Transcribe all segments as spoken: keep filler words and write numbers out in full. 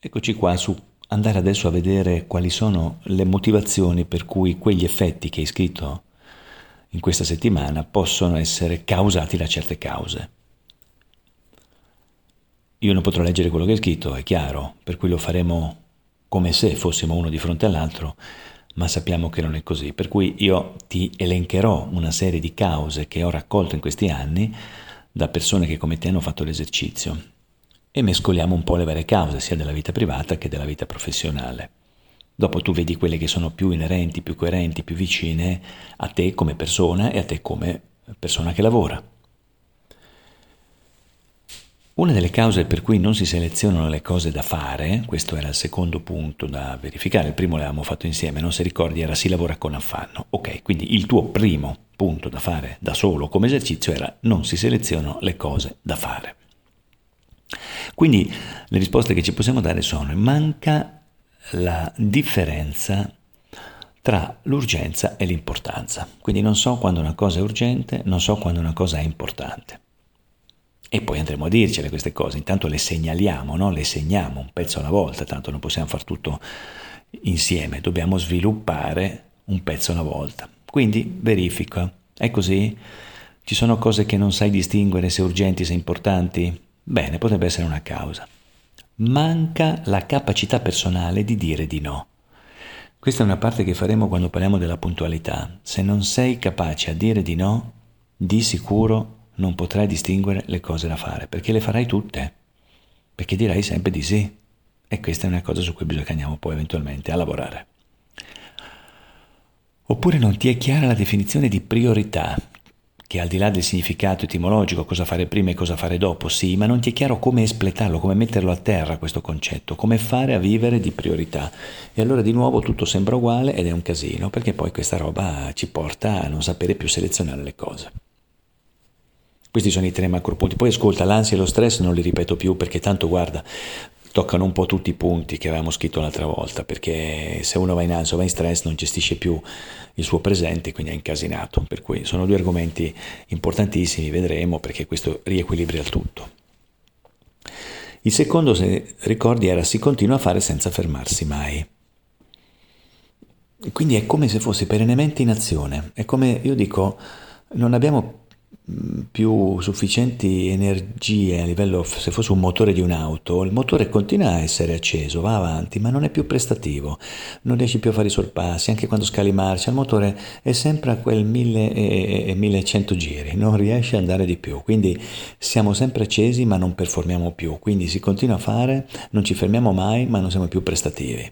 Eccoci qua su andare adesso a vedere quali sono le motivazioni per cui quegli effetti che hai scritto in questa settimana possono essere causati da certe cause. Io non potrò leggere quello che hai scritto, è chiaro, per cui lo faremo come se fossimo uno di fronte all'altro, ma sappiamo che non è così. Per cui io ti elencherò una serie di cause che ho raccolto in questi anni da persone che come te hanno fatto l'esercizio e mescoliamo un po' le varie cause, sia della vita privata che della vita professionale. Dopo tu vedi quelle che sono più inerenti, più coerenti, più vicine a te come persona e a te come persona che lavora. Una delle cause per cui non si selezionano le cose da fare, questo era il secondo punto da verificare, il primo l'avevamo fatto insieme, non se ricordi, era si lavora con affanno. Ok, quindi il tuo primo punto da fare da solo come esercizio era non si selezionano le cose da fare. Quindi le risposte che ci possiamo dare sono: manca la differenza tra l'urgenza e l'importanza. Quindi non so quando una cosa è urgente, non so quando una cosa è importante. E poi andremo a dircele queste cose, intanto le segnaliamo, no? Le segniamo un pezzo alla volta, tanto non possiamo far tutto insieme, dobbiamo sviluppare un pezzo alla volta. Quindi verifica, è così? Ci sono cose che non sai distinguere se urgenti, se importanti? Bene, potrebbe essere una causa. Manca la capacità personale di dire di no. Questa è una parte che faremo quando parliamo della puntualità. Se non sei capace a dire di no, di sicuro non potrai distinguere le cose da fare, perché le farai tutte, perché dirai sempre di sì. E questa è una cosa su cui bisogna che andiamo poi eventualmente a lavorare. Oppure non ti è chiara la definizione di priorità, che al di là del significato etimologico, cosa fare prima e cosa fare dopo, sì, ma non ti è chiaro come espletarlo, come metterlo a terra questo concetto, come fare a vivere di priorità. E allora di nuovo tutto sembra uguale ed è un casino, perché poi questa roba ci porta a non sapere più selezionare le cose. Questi sono i tre macro punti. Poi ascolta, l'ansia e lo stress non li ripeto più perché tanto, guarda, toccano un po' tutti i punti che avevamo scritto l'altra volta, perché se uno va in ansia o va in stress non gestisce più il suo presente, quindi è incasinato. Per cui sono due argomenti importantissimi, vedremo, perché questo riequilibra il tutto. Il secondo, se ricordi, era si continua a fare senza fermarsi mai. Quindi è come se fossi perennemente in azione, è come, io dico, non abbiamo più sufficienti energie a livello, se fosse un motore di un'auto, il motore continua a essere acceso, va avanti, ma non è più prestativo, non riesci più a fare i sorpassi, anche quando scali marcia il motore è sempre a quel mille e millecento giri, non riesce ad andare di più, quindi siamo sempre accesi ma non performiamo più, quindi si continua a fare, non ci fermiamo mai, ma non siamo più prestativi.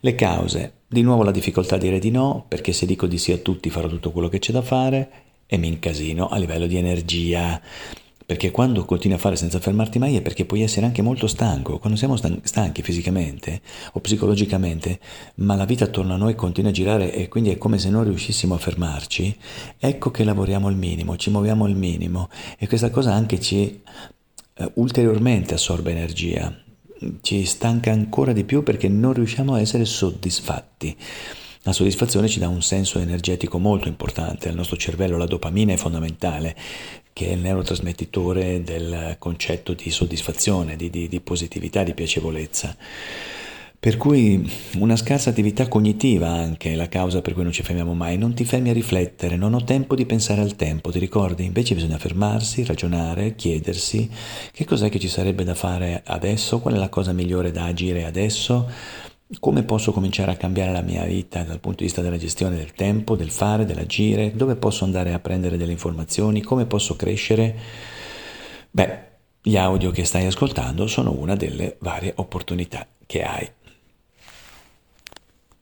Le cause, di nuovo la difficoltà a dire di no, perché se dico di sì a tutti farò tutto quello che c'è da fare e mi incasino a livello di energia, perché quando continui a fare senza fermarti mai è perché puoi essere anche molto stanco. Quando siamo stanchi fisicamente o psicologicamente, ma la vita attorno a noi continua a girare e quindi è come se non riuscissimo a fermarci, ecco che lavoriamo al minimo, ci muoviamo al minimo e questa cosa anche ci eh, ulteriormente assorbe energia, ci stanca ancora di più perché non riusciamo a essere soddisfatti. La soddisfazione ci dà un senso energetico molto importante al nostro cervello, la dopamina è fondamentale, che è il neurotrasmettitore del concetto di soddisfazione, di, di, di positività, di piacevolezza. Per cui una scarsa attività cognitiva anche è la causa per cui non ci fermiamo mai, non ti fermi a riflettere, non ho tempo di pensare al tempo, ti ricordi? Invece bisogna fermarsi, ragionare, chiedersi che cos'è che ci sarebbe da fare adesso, qual è la cosa migliore da agire adesso, come posso cominciare a cambiare la mia vita dal punto di vista della gestione del tempo, del fare, dell'agire, dove posso andare a prendere delle informazioni, come posso crescere? Beh, gli audio che stai ascoltando sono una delle varie opportunità che hai.